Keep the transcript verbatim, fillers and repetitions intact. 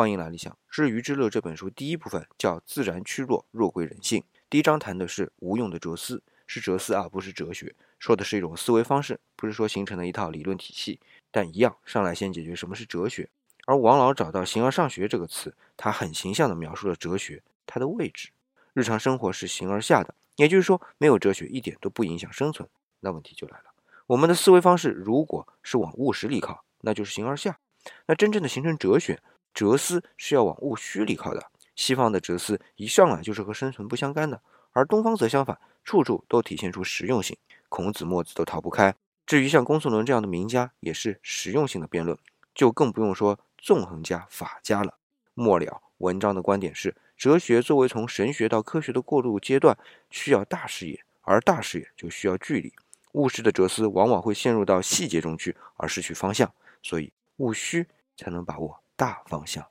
欢迎来理想。至愚之乐这本书第一部分叫自然趋弱，弱归人性。第一章谈的是无用的哲思，是哲思啊，不是哲学，说的是一种思维方式，不是说形成了一套理论体系。但一样上来先解决什么是哲学。而王老找到形而上学这个词，他很形象地描述了哲学它的位置。日常生活是形而下的，也就是说没有哲学一点都不影响生存。那问题就来了，我们的思维方式如果是往务实里靠，那就是形而下。那真正的形成哲学，哲思是要往务虚里靠的。西方的哲思一上来就是和生存不相干的，而东方则相反，处处都体现出实用性，孔子墨子都逃不开。至于像公孙伦这样的名家，也是实用性的辩论，就更不用说纵横家法家了。末了，文章的观点是，哲学作为从神学到科学的过渡阶段，需要大视野，而大视野就需要距离。务实的哲思往往会陷入到细节中去，而失去方向，所以务虚才能把握大方向。